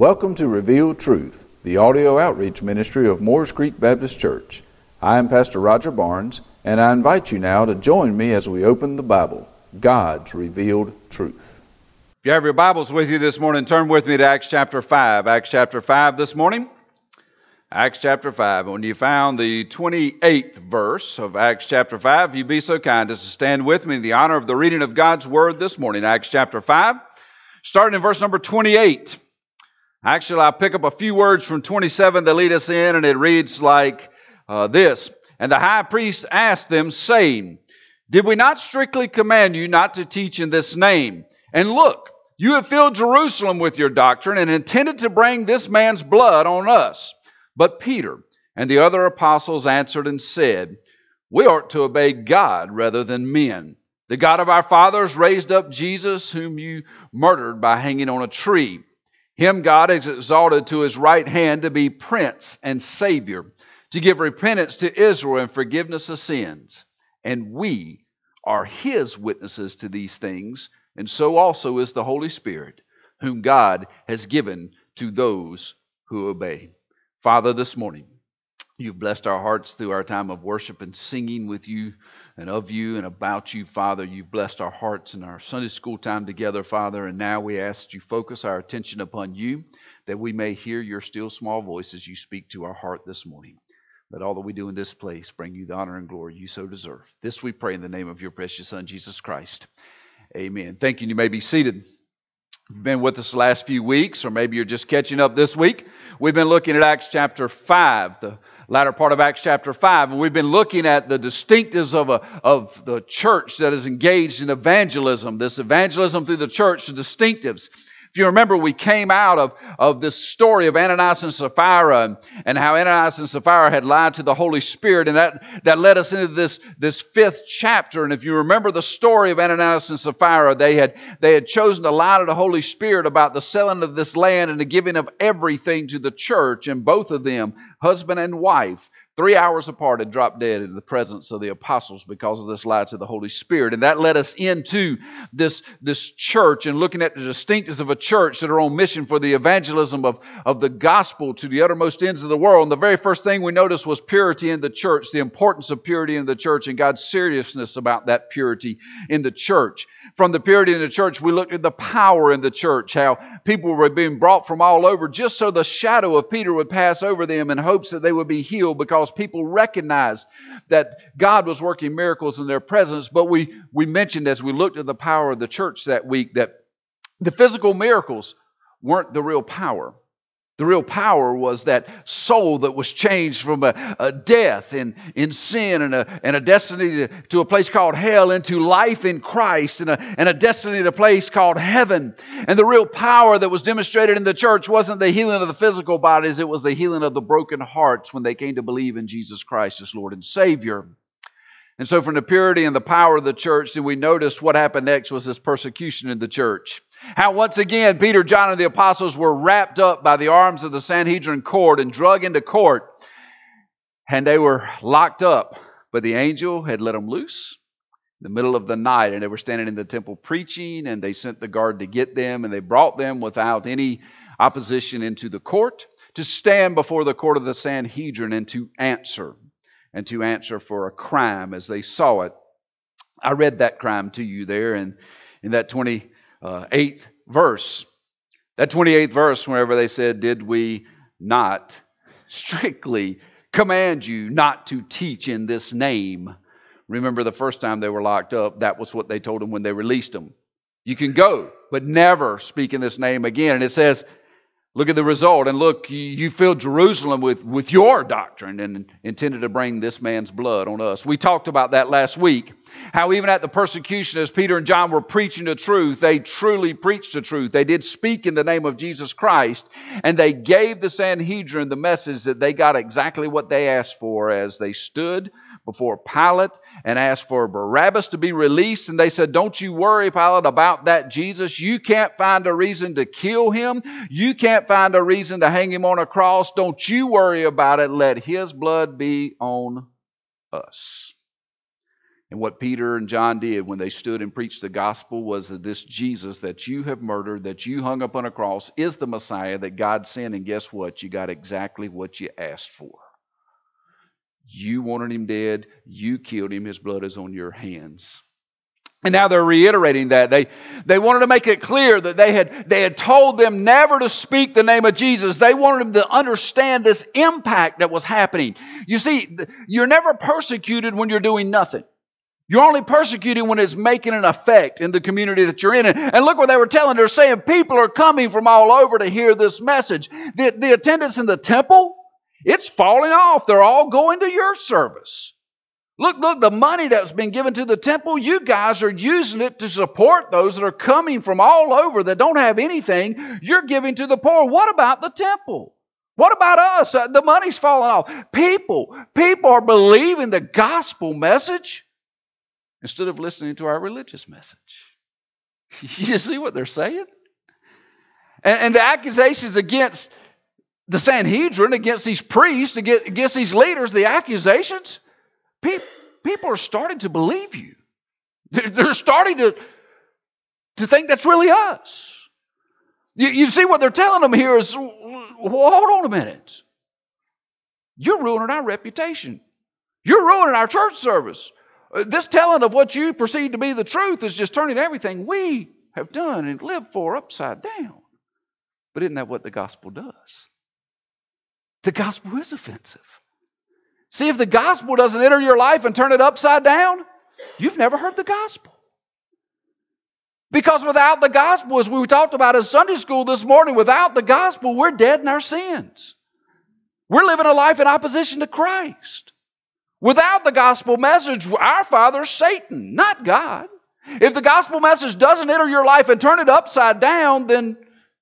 Welcome to Revealed Truth, the audio outreach ministry of Moore's Creek Baptist Church. I am Pastor Roger Barnes, and I invite you now to join me as we open the Bible, God's Revealed Truth. If you have your Bibles with you this morning, turn with me to Acts chapter 5. Acts chapter 5 this morning. Acts chapter 5. When you found the 28th verse of Acts chapter 5, you'd be so kind as to stand with me in the honor of the reading of God's Word this morning. Acts chapter 5, starting in verse number 28. Actually, I'll pick up a few words from 27 that lead us in, and it reads like this. And the high priest asked them, saying, Did we not strictly command you not to teach in this name? And look, you have filled Jerusalem with your doctrine and intended to bring this man's blood on us. But Peter and the other apostles answered and said, We ought to obey God rather than men. The God of our fathers raised up Jesus, whom you murdered by hanging on a tree. Him God has exalted to his right hand to be Prince and Savior, to give repentance to Israel and forgiveness of sins. And we are his witnesses to these things, and so also is the Holy Spirit, whom God has given to those who obey. Father, this morning, you've blessed our hearts through our time of worship and singing with you and of you and about you, Father. You've blessed our hearts in our Sunday school time together, Father, and now we ask that you focus our attention upon you, that we may hear your still small voice as you speak to our heart this morning. Let all that we do in this place bring you the honor and glory you so deserve. This we pray in the name of your precious Son, Jesus Christ. Amen. Thank you. You may be seated. You've been with us the last few weeks, or maybe you're just catching up this week. We've been looking at Acts chapter 5, the latter part of Acts chapter 5, and we've been looking at the distinctives of the church that is engaged in evangelism, this evangelism through the church, the distinctives. If you remember, we came out of this story of Ananias and Sapphira and how Ananias and Sapphira had lied to the Holy Spirit, and that led us into this fifth chapter. And if you remember the story of Ananias and Sapphira, they had chosen to lie to the Holy Spirit about the selling of this land and the giving of everything to the church, and both of them, husband and wife, 3 hours apart and dropped dead in the presence of the apostles because of this lie to the Holy Spirit. And that led us into this church and looking at the distinctives of a church that are on mission for the evangelism of the gospel to the uttermost ends of the world. And the very first thing we noticed was purity in the church, the importance of purity in the church, and God's seriousness about that purity in the church. From the purity in the church, we looked at the power in the church, how people were being brought from all over just so the shadow of Peter would pass over them in hopes that they would be healed, because people recognized that God was working miracles in their presence. But we mentioned as we looked at the power of the church that week that the physical miracles weren't the real power. The real power was that soul that was changed from a death in sin and a destiny to a place called hell into life in Christ and a destiny to a place called heaven. And the real power that was demonstrated in the church wasn't the healing of the physical bodies. It was the healing of the broken hearts when they came to believe in Jesus Christ as Lord and Savior. And so from the purity and the power of the church, then we noticed what happened next was this persecution in the church. How once again, Peter, John, and the apostles were wrapped up by the arms of the Sanhedrin court and drug into court. And they were locked up, but the angel had let them loose in the middle of the night. And they were standing in the temple preaching, and they sent the guard to get them, and they brought them without any opposition into the court to stand before the court of the Sanhedrin and to answer for a crime as they saw it. I read that crime to you there in that 28th verse. That 28th verse, whenever they said, Did we not strictly command you not to teach in this name? Remember the first time they were locked up, that was what they told them when they released them. You can go, but never speak in this name again. And it says, look at the result. And look, you filled Jerusalem with your doctrine and intended to bring this man's blood on us. We talked about that last week, how even at the persecution, as Peter and John were preaching the truth, they truly preached the truth. They did speak in the name of Jesus Christ, and they gave the Sanhedrin the message that they got exactly what they asked for as they stood before Pilate and asked for Barabbas to be released. And they said, Don't you worry, Pilate, about that Jesus. You can't find a reason to kill him. You can't find a reason to hang him on a cross. Don't you worry about it. Let his blood be on us. And what Peter and John did when they stood and preached the gospel was that this Jesus that you have murdered, that you hung up on a cross, is the Messiah that God sent. And guess what? You got exactly what you asked for. You wanted him dead. You killed him. His blood is on your hands. And now they're reiterating that. They wanted to make it clear that they had told them never to speak the name of Jesus. They wanted them to understand this impact that was happening. You see, you're never persecuted when you're doing nothing. You're only persecuted when it's making an effect in the community that you're in. And look what they were telling. They're saying people are coming from all over to hear this message. The attendance in the temple, it's falling off. They're all going to your service. Look, the money that's been given to the temple, you guys are using it to support those that are coming from all over that don't have anything. You're giving to the poor. What about the temple? What about us? The money's falling off. People are believing the gospel message instead of listening to our religious message. You see what they're saying? And the accusations against the Sanhedrin, against these priests, against these leaders, the accusations, people are starting to believe you. They're starting to think that's really us. You see what they're telling them here is, well, hold on a minute. You're ruining our reputation. You're ruining our church service. This telling of what you perceive to be the truth is just turning everything we have done and lived for upside down. But isn't that what the gospel does? The gospel is offensive. See, if the gospel doesn't enter your life and turn it upside down, you've never heard the gospel. Because without the gospel, as we talked about in Sunday school this morning, without the gospel, we're dead in our sins. We're living a life in opposition to Christ. Without the gospel message, our father is Satan, not God. If the gospel message doesn't enter your life and turn it upside down, then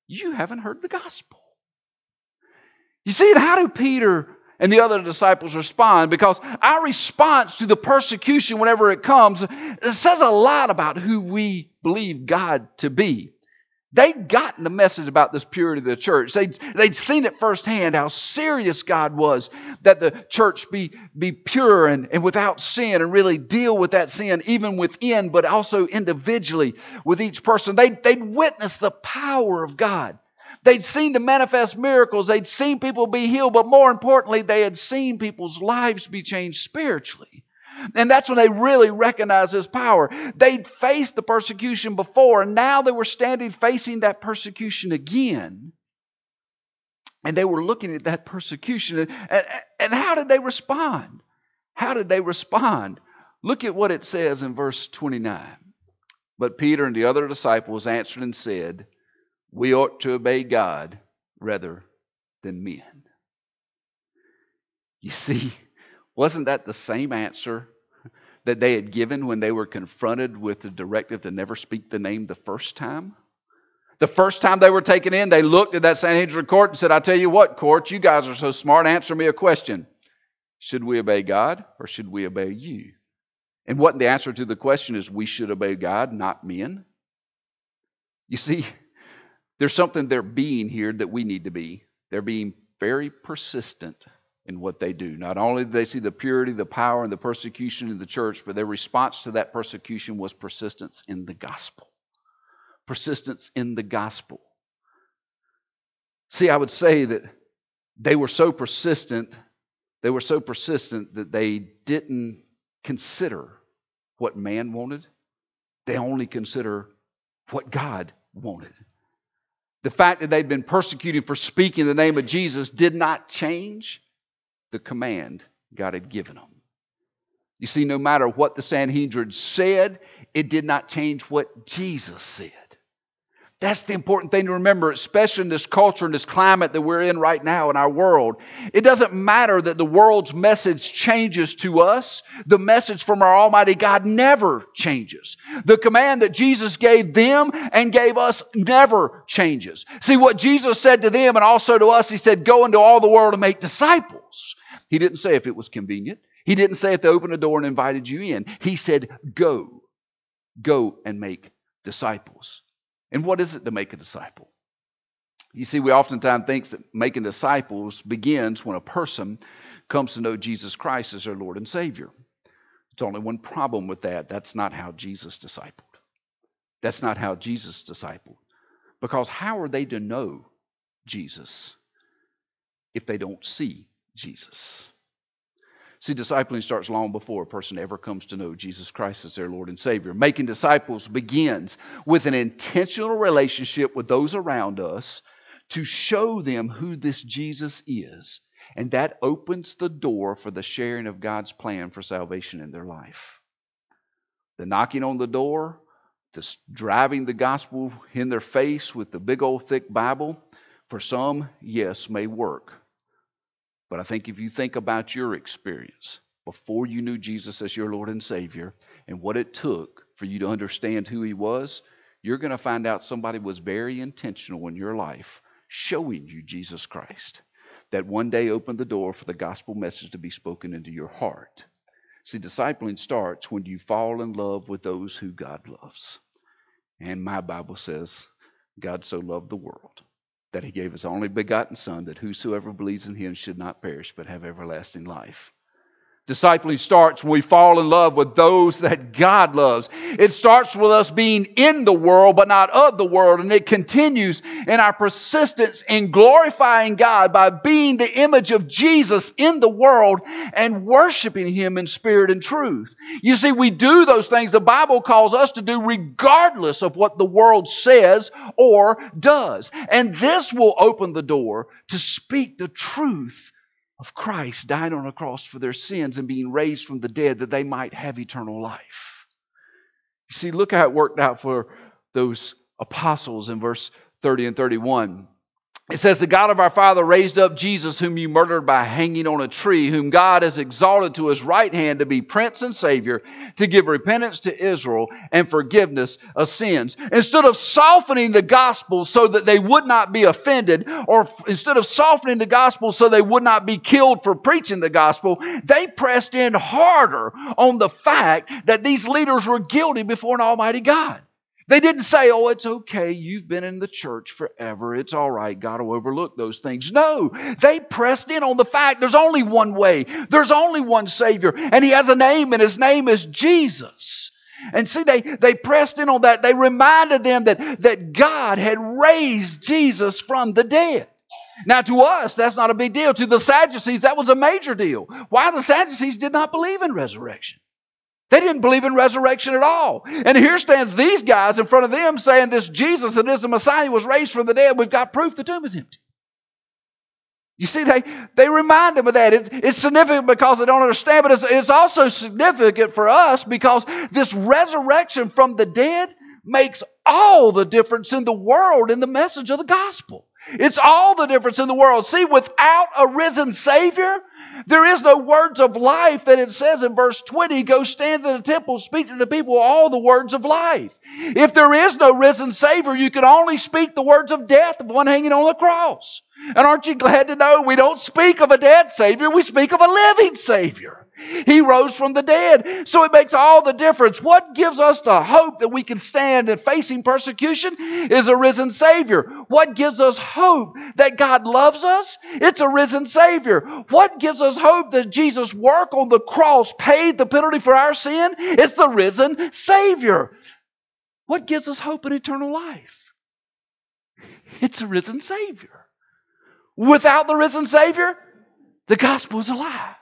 you haven't heard the gospel. You see, and how do Peter and the other disciples respond? Because our response to the persecution, whenever it comes, it says a lot about who we believe God to be. They'd gotten the message about this purity of the church. They'd seen it firsthand, how serious God was that the church be pure and without sin, and really deal with that sin even within, but also individually with each person. They'd witnessed the power of God. They'd seen the manifest miracles. They'd seen people be healed. But more importantly, they had seen people's lives be changed spiritually. And that's when they really recognized his power. They'd faced the persecution before, and now they were standing facing that persecution again. And they were looking at that persecution. And how did they respond? How did they respond? Look at what it says in verse 29. But Peter and the other disciples answered and said, "We ought to obey God rather than men." You see, wasn't that the same answer that they had given when they were confronted with the directive to never speak the name the first time? The first time they were taken in, they looked at that Sanhedrin court and said, "I tell you what, court, you guys are so smart, answer me a question. Should we obey God or should we obey you?" And what the answer to the question is, we should obey God, not men. You see, there's something they're being here that we need to be. They're being very persistent in what they do. Not only did they see the purity, the power, and the persecution in the church, but their response to that persecution was persistence in the gospel. Persistence in the gospel. See, I would say that they were so persistent that they didn't consider what man wanted. They only consider what God wanted. The fact that they'd been persecuted for speaking the name of Jesus did not change the command God had given them. You see, no matter what the Sanhedrin said, it did not change what Jesus said. That's the important thing to remember, especially in this culture and this climate that we're in right now in our world. It doesn't matter that the world's message changes to us. The message from our Almighty God never changes. The command that Jesus gave them and gave us never changes. See, what Jesus said to them and also to us, he said, "Go into all the world and make disciples." He didn't say if it was convenient. He didn't say if they opened the door and invited you in. He said, "Go. Go and make disciples." And what is it to make a disciple? You see, we oftentimes think that making disciples begins when a person comes to know Jesus Christ as their Lord and Savior. It's only one problem with that. That's not how Jesus discipled. That's not how Jesus discipled. Because how are they to know Jesus if they don't see Jesus? See, discipling starts long before a person ever comes to know Jesus Christ as their Lord and Savior. Making disciples begins with an intentional relationship with those around us to show them who this Jesus is. And that opens the door for the sharing of God's plan for salvation in their life. The knocking on the door, driving the gospel in their face with the big old thick Bible, for some, yes, may work. But I think if you think about your experience before you knew Jesus as your Lord and Savior and what it took for you to understand who He was, you're going to find out somebody was very intentional in your life showing you Jesus Christ that one day opened the door for the gospel message to be spoken into your heart. See, discipling starts when you fall in love with those who God loves. And my Bible says, God so loved the world that He gave His only begotten Son, that whosoever believes in Him should not perish but have everlasting life. Discipling starts when we fall in love with those that God loves. It starts with us being in the world but not of the world. And it continues in our persistence in glorifying God by being the image of Jesus in the world and worshiping Him in spirit and truth. You see, we do those things the Bible calls us to do regardless of what the world says or does. And this will open the door to speak the truth of Christ dying on a cross for their sins and being raised from the dead that they might have eternal life. You see, look how it worked out for those apostles in verse 30 and 31. It says, "The God of our Father raised up Jesus, whom you murdered by hanging on a tree, whom God has exalted to His right hand to be Prince and Savior, to give repentance to Israel and forgiveness of sins." Instead of softening the gospel so that they would not be offended, or instead of softening the gospel so they would not be killed for preaching the gospel, they pressed in harder on the fact that these leaders were guilty before an almighty God. They didn't say, "Oh, it's okay, you've been in the church forever, it's all right, God will overlook those things." No, they pressed in on the fact there's only one way, there's only one Savior, and He has a name, and His name is Jesus. And see, they pressed in on that. They reminded them that God had raised Jesus from the dead. Now, to us, that's not a big deal. To the Sadducees, that was a major deal. Why? The Sadducees did not believe in resurrection. They didn't believe in resurrection at all. And here stands these guys in front of them saying this Jesus that is the Messiah was raised from the dead. We've got proof the tomb is empty. You see, they remind them of that. It's significant because they don't understand, but it's also significant for us because this resurrection from the dead makes all the difference in the world in the message of the gospel. It's all the difference in the world. See, without a risen Savior, there is no words of life that it says in verse 20, "Go stand in the temple, speak to the people all the words of life." If there is no risen Savior, you can only speak the words of death of one hanging on the cross. And aren't you glad to know we don't speak of a dead Savior, we speak of a living Savior. He rose from the dead, so it makes all the difference. What gives us the hope that we can stand in facing persecution is a risen Savior. What gives us hope that God loves us? It's a risen Savior. What gives us hope that Jesus' work on the cross paid the penalty for our sin? It's the risen Savior. What gives us hope in eternal life? It's a risen Savior. Without the risen Savior, the gospel is a lie.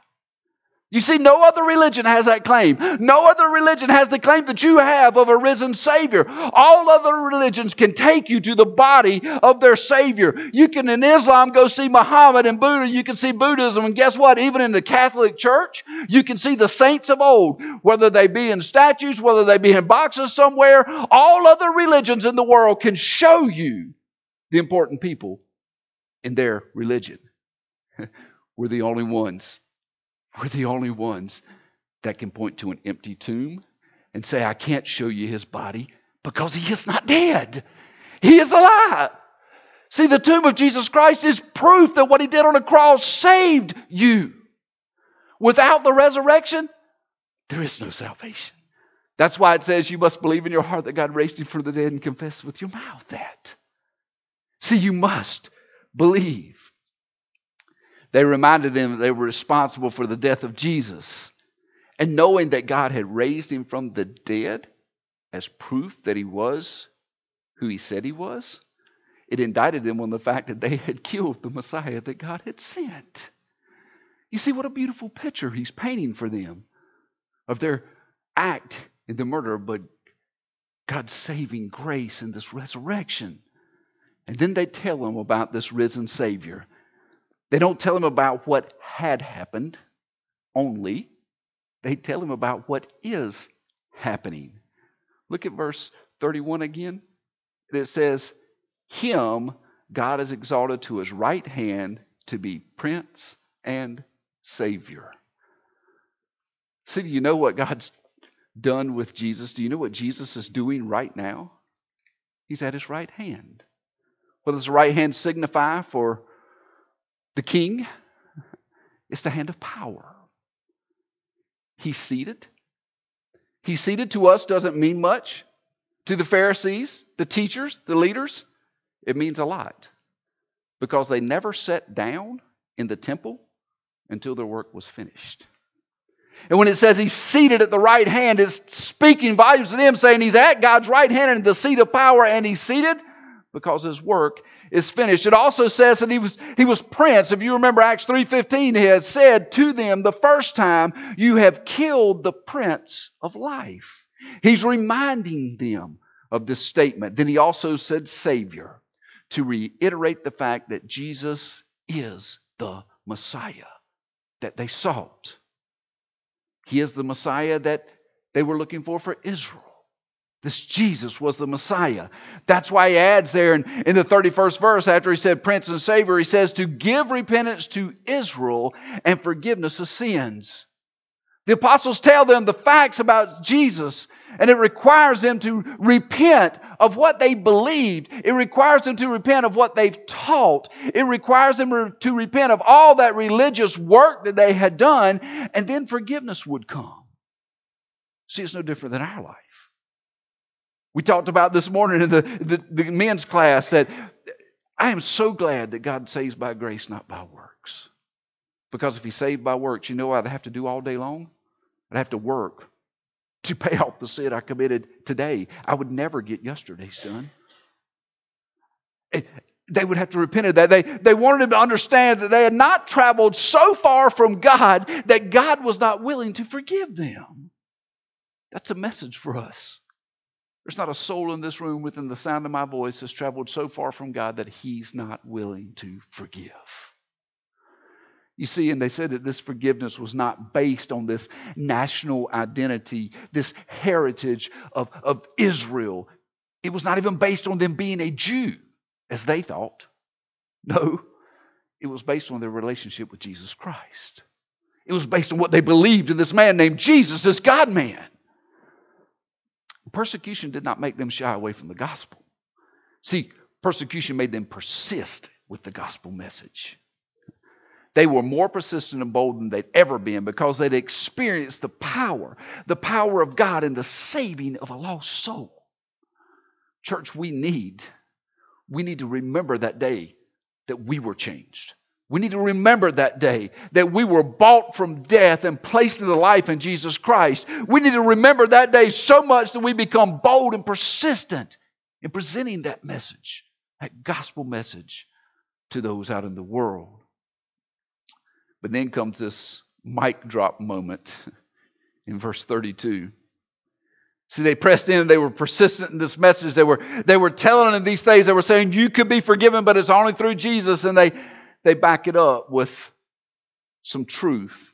You see, no other religion has that claim. No other religion has the claim that you have of a risen Savior. All other religions can take you to the body of their Savior. You can, in Islam, go see Muhammad, and Buddha, you can see Buddhism. And guess what? Even in the Catholic Church, you can see the saints of old, whether they be in statues, whether they be in boxes somewhere. All other religions in the world can show you the important people in their religion. We're the only ones. We're the only ones that can point to an empty tomb and say, "I can't show you His body because He is not dead. He is alive." See, the tomb of Jesus Christ is proof that what He did on the cross saved you. Without the resurrection, there is no salvation. That's why it says you must believe in your heart that God raised Him from the dead and confess with your mouth that. See, you must believe. They reminded them they were responsible for the death of Jesus. and knowing that God had raised him from the dead as proof that he was who he said he was, it indicted them on the fact that they had killed the Messiah that God had sent. You see what a beautiful picture he's painting for them of their act in the murder, but God's saving grace in this resurrection. And then they tell him about this risen Savior. They don't tell him about what had happened only. They tell him about what is happening. Look at verse 31 again. And it says, him God has exalted to his right hand to be Prince and Savior. See, do you know what God's done with Jesus? Do you know what Jesus is doing right now? He's at his right hand. What does the right hand signify for the king? It's the hand of power. He's seated. He's seated to us doesn't mean much. To the Pharisees, the teachers, the leaders, it means a lot. Because they never sat down in the temple until their work was finished. And when it says he's seated at the right hand, it's speaking volumes to them, saying he's at God's right hand in the seat of power, and he's seated because his work is finished. It also says that he was prince. If you remember Acts 3:15, he had said to them the first time, you have killed the Prince of Life. He's reminding them of this statement. Then he also said Savior to reiterate the fact that Jesus is the Messiah that they sought. He is the Messiah that they were looking for Israel. This Jesus was the Messiah. That's why he adds there in the 31st verse, after he said Prince and Savior, he says to give repentance to Israel and forgiveness of sins. The apostles tell them the facts about Jesus, and it requires them to repent of what they believed. It requires them to repent of what they've taught. It requires them to repent of all that religious work that they had done, and then forgiveness would come. See, it's no different than our life. We talked about this morning in the men's class that I am so glad that God saves by grace, not by works. Because if he saved by works, you know what I'd have to do all day long? I'd have to work to pay off the sin I committed today. I would never get yesterday's done. They would have to repent of that. They wanted him to understand that they had not traveled so far from God that God was not willing to forgive them. That's a message for us. There's not a soul in this room within the sound of my voice that's traveled so far from God that he's not willing to forgive. You see, and they said that this forgiveness was not based on this national identity, this heritage of Israel. It was not even based on them being a Jew, as they thought. No, it was based on their relationship with Jesus Christ. It was based on what they believed in this man named Jesus, this God-man. Persecution did not make them shy away from the gospel. See, persecution made them persist with the gospel message. They were more persistent and bold than they'd ever been because they'd experienced the power of God and the saving of a lost soul. Church, we need to remember that day that we were changed. We need to remember that day that we were bought from death and placed into life in Jesus Christ. We need to remember that day so much that we become bold and persistent in presenting that message, that gospel message to those out in the world. But then comes this mic drop moment in verse 32. See, they pressed in. They were persistent in this message. They were telling them these things. They were saying, you could be forgiven, but it's only through Jesus. And they back it up with some truth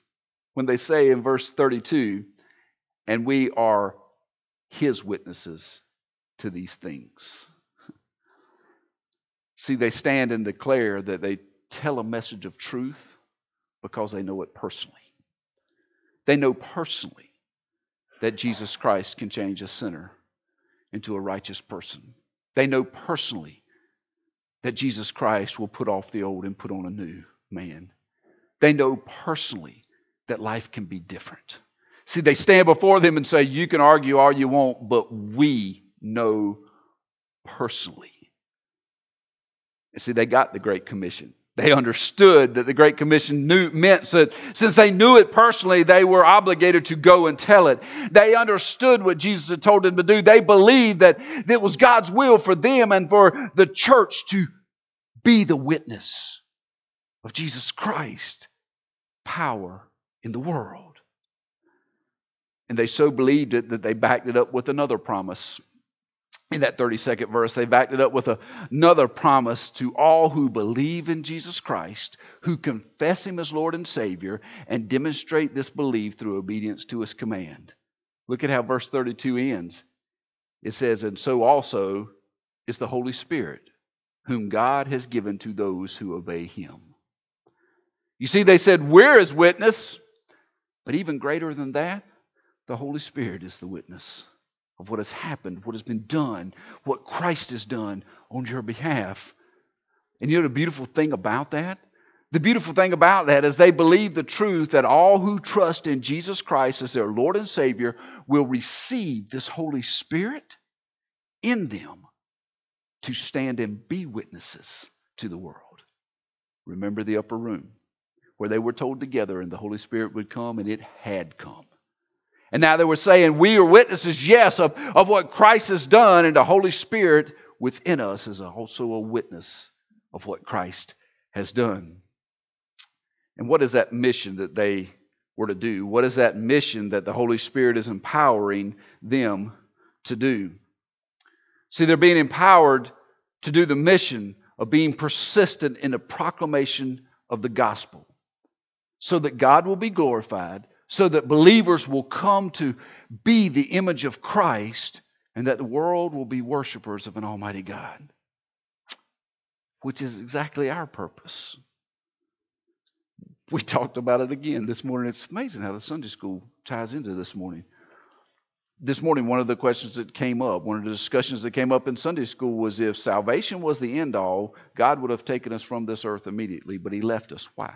when they say in verse 32, and we are his witnesses to these things. See, they stand and declare that they tell a message of truth because they know it personally. They know personally that Jesus Christ can change a sinner into a righteous person. They know personally that Jesus Christ will put off the old and put on a new man. They know personally that life can be different. See, they stand before them and say, you can argue all you want, but we know personally. And see, they got the Great Commission. They understood that the Great Commission meant that since they knew it personally, they were obligated to go and tell it. They understood what Jesus had told them to do. They believed that it was God's will for them and for the church to be the witness of Jesus Christ, power in the world. And they so believed it that they backed it up with another promise. In that 32nd verse, they backed it up with another promise to all who believe in Jesus Christ, who confess Him as Lord and Savior, and demonstrate this belief through obedience to His command. Look at how verse 32 ends. It says, "And so also is the Holy Spirit, whom God has given to those who obey Him." You see, they said, we're His witness, but even greater than that, the Holy Spirit is the witness of what has happened, what has been done, what Christ has done on your behalf. And you know the beautiful thing about that? The beautiful thing about that is they believe the truth that all who trust in Jesus Christ as their Lord and Savior will receive this Holy Spirit in them to stand and be witnesses to the world. Remember the upper room where they were told together and the Holy Spirit would come, and it had come. And now they were saying, we are witnesses, yes, of what Christ has done, and the Holy Spirit within us is also a witness of what Christ has done. And what is that mission that they were to do? What is that mission that the Holy Spirit is empowering them to do? See, they're being empowered to do the mission of being persistent in the proclamation of the gospel so that God will be glorified, so that believers will come to be the image of Christ, and that the world will be worshipers of an almighty God, which is exactly our purpose. We talked about it again this morning. It's amazing how the Sunday school ties into this morning. This morning, one of the questions that came up, one of the discussions that came up in Sunday school was, if salvation was the end all, God would have taken us from this earth immediately, but He left us. Why?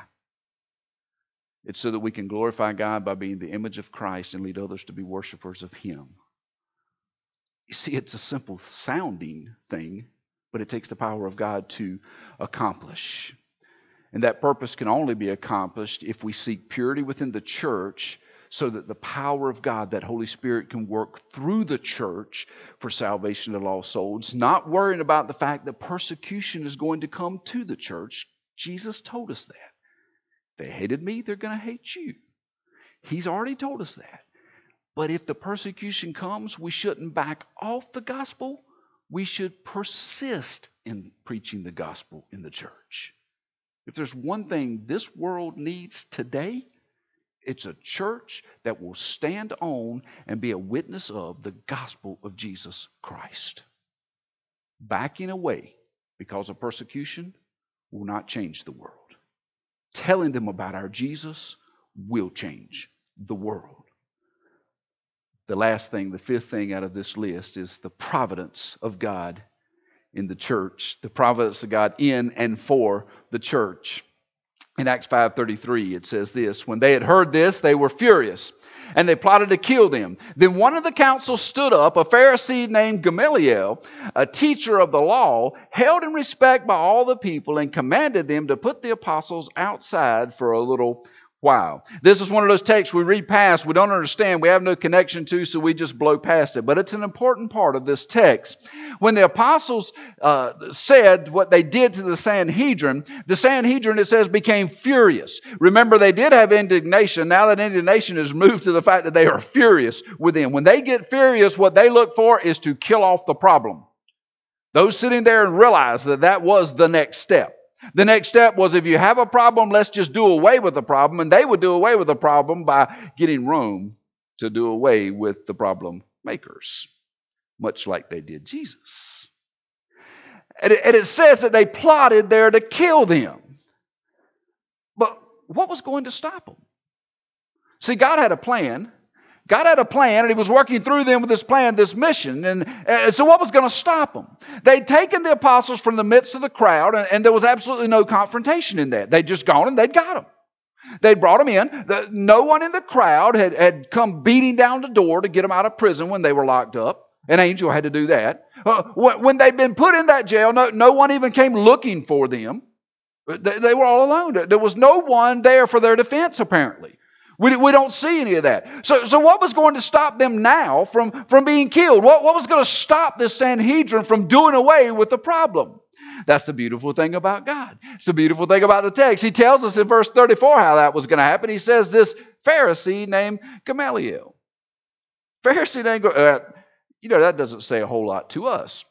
It's so that we can glorify God by being the image of Christ and lead others to be worshipers of Him. You see, it's a simple sounding thing, but it takes the power of God to accomplish. And that purpose can only be accomplished if we seek purity within the church, so that the power of God, that Holy Spirit, can work through the church for salvation of lost souls, not worrying about the fact that persecution is going to come to the church. Jesus told us that. They hated me, they're going to hate you. He's already told us that. But if the persecution comes, we shouldn't back off the gospel. We should persist in preaching the gospel in the church. If there's one thing this world needs today, it's a church that will stand on and be a witness of the gospel of Jesus Christ. Backing away because of persecution will not change the world. Telling them about our Jesus will change the world. The last thing, the fifth thing out of this list, is the providence of God in the church. The providence of God in and for the church. In Acts 5:33, it says this: "When they had heard this, they were furious, and they plotted to kill them. Then one of the council stood up, a Pharisee named Gamaliel, a teacher of the law, held in respect by all the people, and commanded them to put the apostles outside for a little while." This is one of those texts we read past, we don't understand, we have no connection to, so we just blow past it. But it's an important part of this text. When the apostles said what they did to the Sanhedrin, it says, became furious. Remember, they did have indignation. Now that indignation is moved to the fact that they are furious with them. When they get furious, what they look for is to kill off the problem. Those sitting there and realize that that was the next step. The next step was, if you have a problem, let's just do away with the problem. And they would do away with the problem by getting Rome to do away with the problem makers, much like they did Jesus. And it says that they plotted there to kill them. But what was going to stop them? See, God had a plan. God had a plan, and He was working through them with this plan, this mission. And so what was going to stop them? They'd taken the apostles from the midst of the crowd, and there was absolutely no confrontation in that. They'd just gone and they'd got them. They'd brought them in. No one in the crowd had come beating down the door to get them out of prison when they were locked up. An angel had to do that. When they'd been put in that jail, no one even came looking for them. They were all alone. There was no one there for their defense, apparently. We don't see any of that. So what was going to stop them now from being killed? What was going to stop this Sanhedrin from doing away with the problem? That's the beautiful thing about God. It's the beautiful thing about the text. He tells us in verse 34 how that was going to happen. He says this Pharisee named Gamaliel. Pharisee named, that doesn't say a whole lot to us.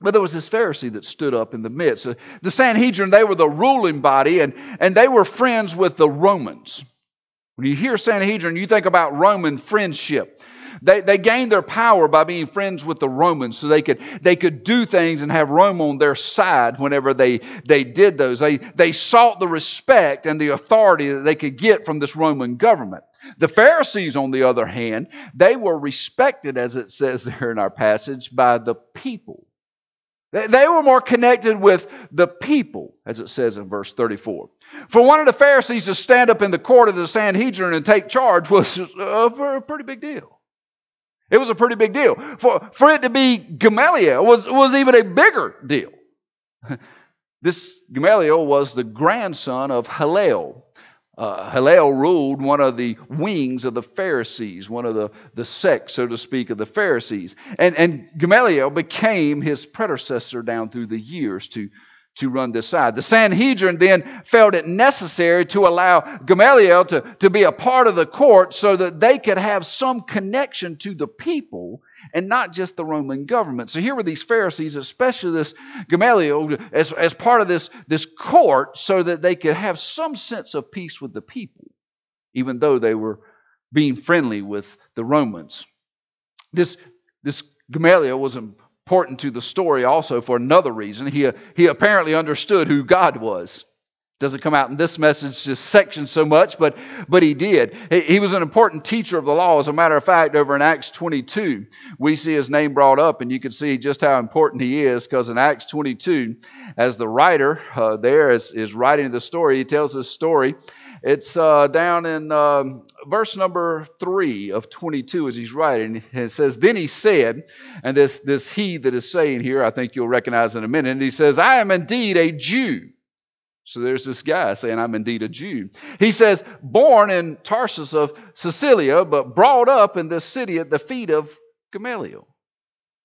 But there was this Pharisee that stood up in the midst. The Sanhedrin, they were the ruling body, and they were friends with the Romans. When you hear Sanhedrin, you think about Roman friendship. They gained their power by being friends with the Romans, so they could do things and have Rome on their side whenever they did those. They sought the respect and the authority that they could get from this Roman government. The Pharisees, on the other hand, they were respected, as it says there in our passage, by the people. They were more connected with the people, as it says in verse 34. For one of the Pharisees to stand up in the court of the Sanhedrin and take charge was a pretty big deal. It was a pretty big deal. For it to be Gamaliel was even a bigger deal. This Gamaliel was the grandson of Hillel. Hillel ruled one of the wings of the Pharisees, one of the sects, so to speak, of the Pharisees. And Gamaliel became his predecessor down through the years to run this side. The Sanhedrin then felt it necessary to allow Gamaliel to be a part of the court so that they could have some connection to the people and not just the Roman government. So here were these Pharisees, especially this Gamaliel, as part of this court so that they could have some sense of peace with the people, even though they were being friendly with the Romans. This Gamaliel was important to the story also for another reason. He apparently understood who God was. Doesn't come out in this message, this section so much, but he did. He was an important teacher of the law. As a matter of fact, over in Acts 22, we see his name brought up, and you can see just how important he is, because in Acts 22, as the writer is writing the story, he tells this story. It's down in verse number 3 of 22 as he's writing. It says, "Then he said," and this he that is saying here, I think you'll recognize in a minute, and he says, "I am indeed a Jew." So there's this guy saying, "I'm indeed a Jew." He says, "Born in Tarsus of Cilicia, but brought up in this city at the feet of Gamaliel.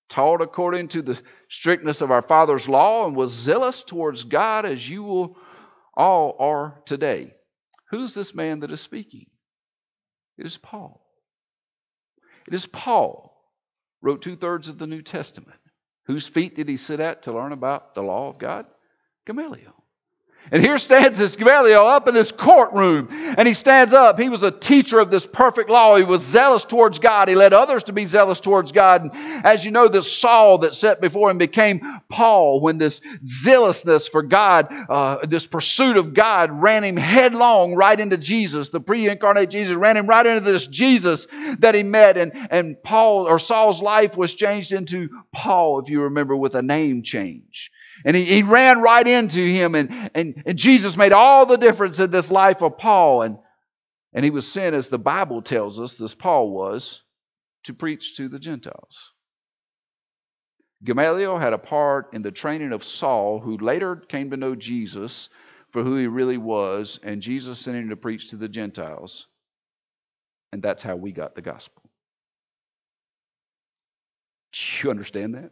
Taught according to the strictness of our father's law, and was zealous towards God as you all are today." Who's this man that is speaking? It is Paul. It is Paul, wrote 2/3 of the New Testament. Whose feet did he sit at to learn about the law of God? Gamaliel. And here stands this Gamaliel up in this courtroom, and he stands up. He was a teacher of this perfect law. He was zealous towards God. He led others to be zealous towards God. And as you know, this Saul that sat before him became Paul when this zealousness for God, this pursuit of God, ran him headlong right into Jesus. The pre-incarnate Jesus ran him right into this Jesus that he met, and Paul or Saul's life was changed into Paul, if you remember, with a name change. And he ran right into him, and Jesus made all the difference in this life of Paul. And he was sent, as the Bible tells us, this Paul was, to preach to the Gentiles. Gamaliel had a part in the training of Saul, who later came to know Jesus for who he really was, and Jesus sent him to preach to the Gentiles. And that's how we got the gospel. Do you understand that?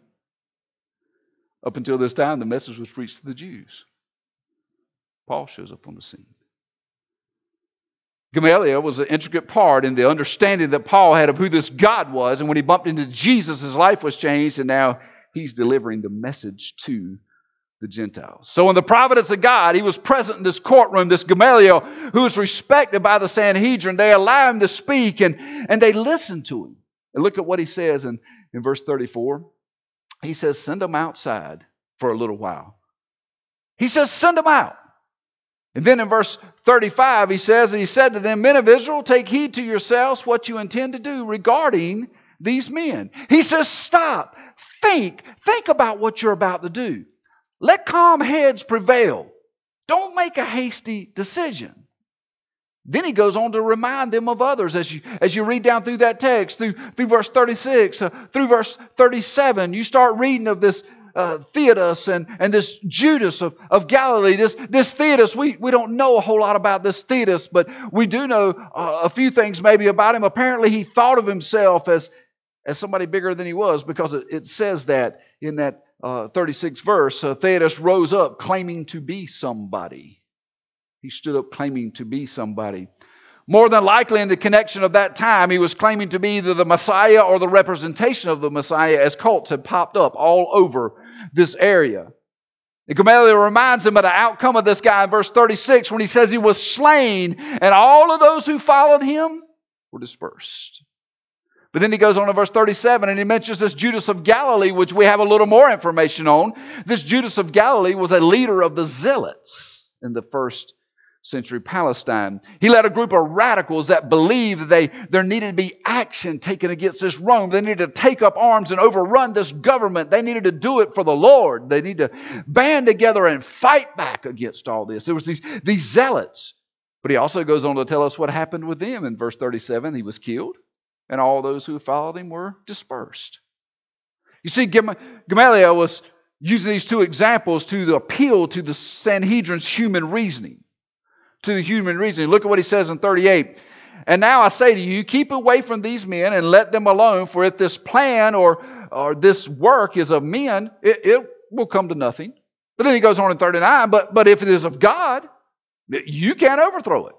Up until this time, the message was preached to the Jews. Paul shows up on the scene. Gamaliel was an intricate part in the understanding that Paul had of who this God was, and when he bumped into Jesus, his life was changed, and now he's delivering the message to the Gentiles. So in the providence of God, he was present in this courtroom, this Gamaliel, who was respected by the Sanhedrin. They allow him to speak, and they listen to him. And look at what he says in verse 34. He says, "Send them outside for a little while." He says, send them out. And then in verse 35, he says, "And he said to them, men of Israel, take heed to yourselves what you intend to do regarding these men." He says, stop, think about what you're about to do. Let calm heads prevail. Don't make a hasty decision. Then he goes on to remind them of others. As you read down through that text, through verse 36, through verse 37, you start reading of this Theodos and this Judas of Galilee. This Theodos, we don't know a whole lot about this Theodos, but we do know a few things maybe about him. Apparently he thought of himself as somebody bigger than he was, because it says that in that 36th verse. Theodos rose up claiming to be somebody. He stood up claiming to be somebody. More than likely in the connection of that time, he was claiming to be either the Messiah or the representation of the Messiah, as cults had popped up all over this area. And Gamaliel reminds him of the outcome of this guy in verse 36 when he says he was slain and all of those who followed him were dispersed. But then he goes on to verse 37 and he mentions this Judas of Galilee, which we have a little more information on. This Judas of Galilee was a leader of the Zealots in the first century Palestine. He led a group of radicals that believed there needed to be action taken against this Rome. They needed to take up arms and overrun this government. They needed to do it for the Lord. They needed to band together and fight back against all this. There was these zealots. But he also goes on to tell us what happened with them. In verse 37, he was killed, and all those who followed him were dispersed. You see, Gamaliel was using these two examples to appeal to the Sanhedrin's human reasoning. Look at what he says in 38. And now I say to you, keep away from these men and let them alone. For if this plan or this work is of men, it will come to nothing. But then he goes on in 39. But if it is of God, you can't overthrow it,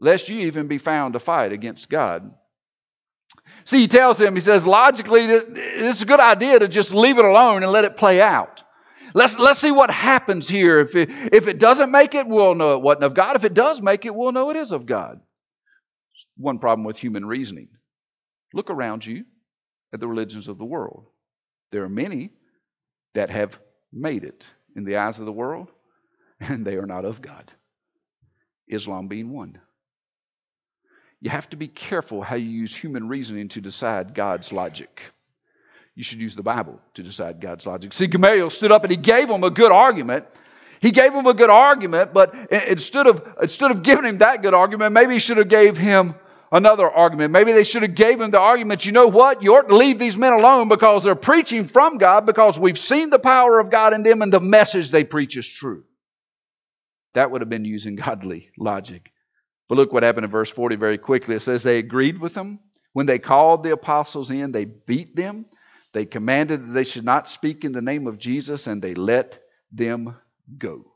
lest you even be found to fight against God. See, he tells him, he says, logically, it's a good idea to just leave it alone and let it play out. Let's see what happens here. If it doesn't make it, we'll know it wasn't of God. If it does make it, we'll know it is of God. One problem with human reasoning. Look around you at the religions of the world. There are many that have made it in the eyes of the world, and they are not of God. Islam being one. You have to be careful how you use human reasoning to decide God's logic. You should use the Bible to decide God's logic. See, Gamaliel stood up and he gave him a good argument. But instead of giving him that good argument, maybe he should have gave him another argument. Maybe they should have gave him the argument, you know what? You ought to leave these men alone because they're preaching from God, because we've seen the power of God in them and the message they preach is true. That would have been using godly logic. But look what happened in verse 40 very quickly. It says they agreed with him. When they called the apostles in, they beat them. They commanded that they should not speak in the name of Jesus, and they let them go.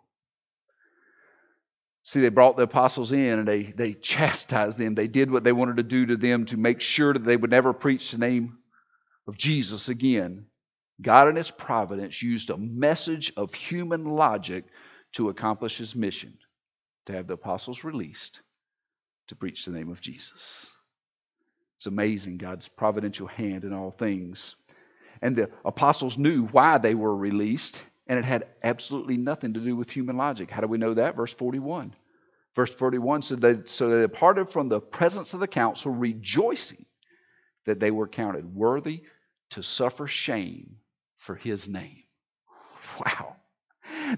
See, they brought the apostles in, and they chastised them. They did what they wanted to do to them to make sure that they would never preach the name of Jesus again. God in His providence used a message of human logic to accomplish His mission, to have the apostles released to preach the name of Jesus. It's amazing, God's providential hand in all things. And the apostles knew why they were released, and it had absolutely nothing to do with human logic. How do we know that? Verse 41. Verse 41 said, so they departed from the presence of the council, rejoicing that they were counted worthy to suffer shame for His name. Wow.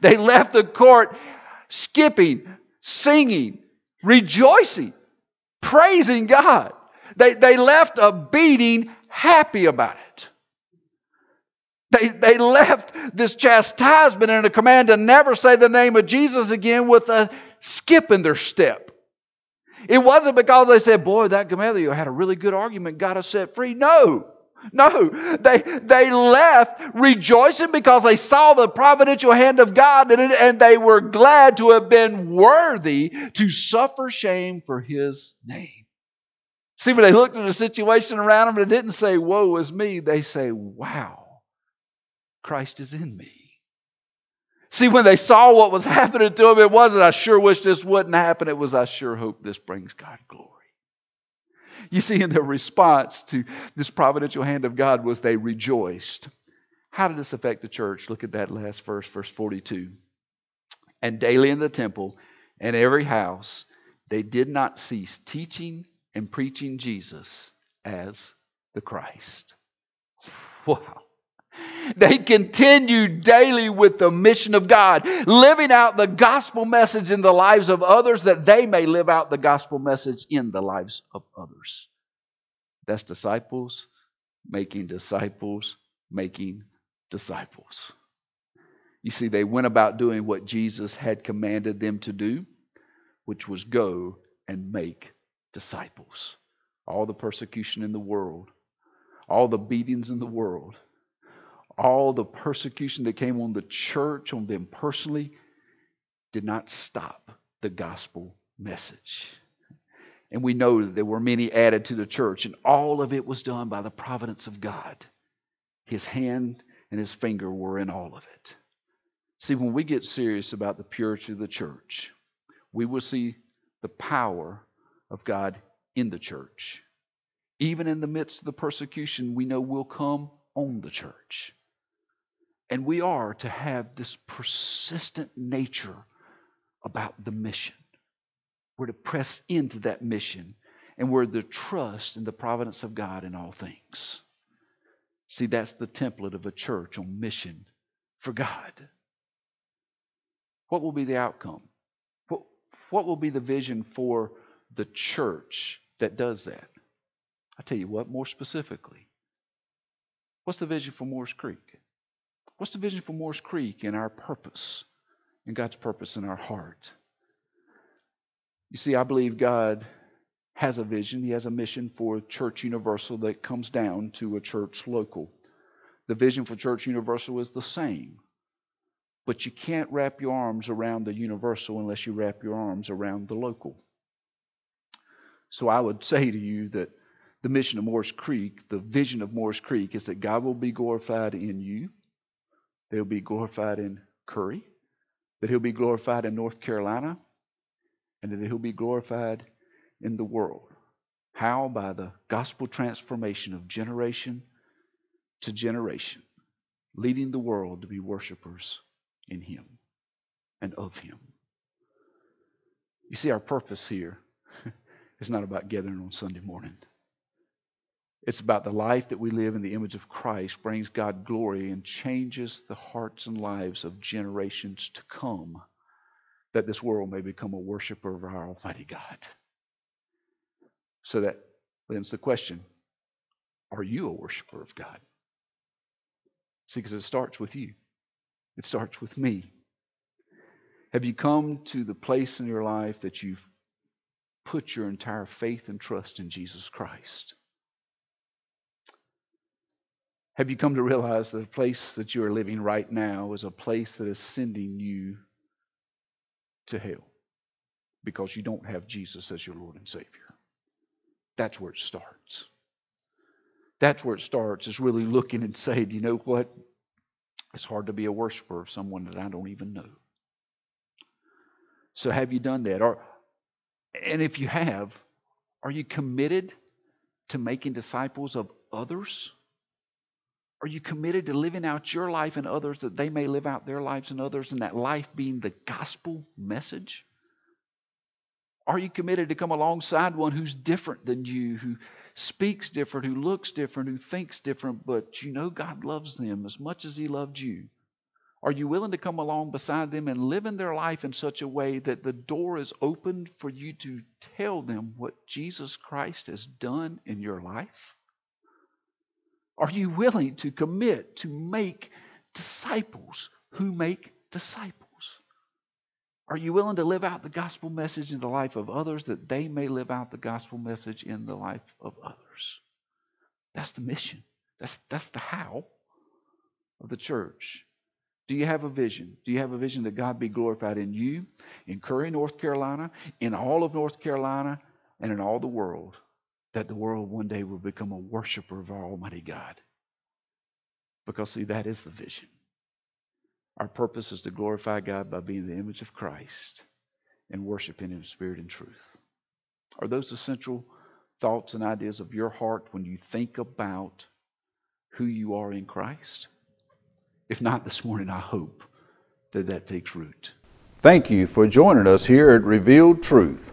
They left the court skipping, singing, rejoicing, praising God. They left a beating happy about it. They left this chastisement and a command to never say the name of Jesus again with a skip in their step. It wasn't because they said, boy, that Gamaliel had a really good argument, got us set free. No. They left rejoicing because they saw the providential hand of God in it, and they were glad to have been worthy to suffer shame for His name. See, when they looked at the situation around them, they didn't say, woe is me. They say, wow. Christ is in me. See, when they saw what was happening to them, it wasn't, I sure wish this wouldn't happen. It was, I sure hope this brings God glory. You see, in their response to this providential hand of God was they rejoiced. How did this affect the church? Look at that last verse, verse 42. And daily in the temple and every house, they did not cease teaching and preaching Jesus as the Christ. Wow. They continued daily with the mission of God, living out the gospel message in the lives of others, that they may live out the gospel message in the lives of others. That's disciples making disciples. You see, they went about doing what Jesus had commanded them to do, which was go and make disciples. All the persecution in the world, all the beatings in the world, all the persecution that came on the church, on them personally, did not stop the gospel message. And we know that there were many added to the church, and all of it was done by the providence of God. His hand and his finger were in all of it. See, when we get serious about the purity of the church, we will see the power of God in the church. Even in the midst of the persecution we know will come on the church. And we are to have this persistent nature about the mission. We're to press into that mission, and we're to trust in the providence of God in all things. See, that's the template of a church on mission for God. What will be the outcome? What will be the vision for the church that does that? I tell you what, more specifically, what's the vision for Moore's Creek? What's the vision for Moore's Creek and our purpose, and God's purpose in our heart? You see, I believe God has a vision. He has a mission for Church Universal that comes down to a church local. The vision for Church Universal is the same. But you can't wrap your arms around the universal unless you wrap your arms around the local. So I would say to you that the mission of Morris Creek, the vision of Morris Creek, is that God will be glorified in you. They'll be glorified in Curry. That he'll be glorified in North Carolina. And that he'll be glorified in the world. How? By the gospel transformation of generation to generation, leading the world to be worshipers in him and of him. You see, our purpose here is not about gathering on Sunday morning. It's about the life that we live in the image of Christ brings God glory and changes the hearts and lives of generations to come, that this world may become a worshiper of our Almighty God. So that lends the question, are you a worshiper of God? See, because it starts with you. It starts with me. Have you come to the place in your life that you've put your entire faith and trust in Jesus Christ? Have you come to realize that the place that you are living right now is a place that is sending you to hell because you don't have Jesus as your Lord and Savior? That's where it starts. That's where it starts, is really looking and saying, you know what? It's hard to be a worshiper of someone that I don't even know. So have you done that? And if you have, are you committed to making disciples of others? Are you committed to living out your life in others that they may live out their lives in others, and that life being the gospel message? Are you committed to come alongside one who's different than you, who speaks different, who looks different, who thinks different, but you know God loves them as much as he loved you? Are you willing to come along beside them and live in their life in such a way that the door is opened for you to tell them what Jesus Christ has done in your life? Are you willing to commit to make disciples who make disciples? Are you willing to live out the gospel message in the life of others that they may live out the gospel message in the life of others? That's the mission. That's the how of the church. Do you have a vision? Do you have a vision that God be glorified in you, in Curry, North Carolina, in all of North Carolina, and in all the world? That the world one day will become a worshiper of our Almighty God. Because, see, that is the vision. Our purpose is to glorify God by being the image of Christ and worshiping him in spirit and truth. Are those essential thoughts and ideas of your heart when you think about who you are in Christ? If not this morning, I hope that that takes root. Thank you for joining us here at Revealed Truth.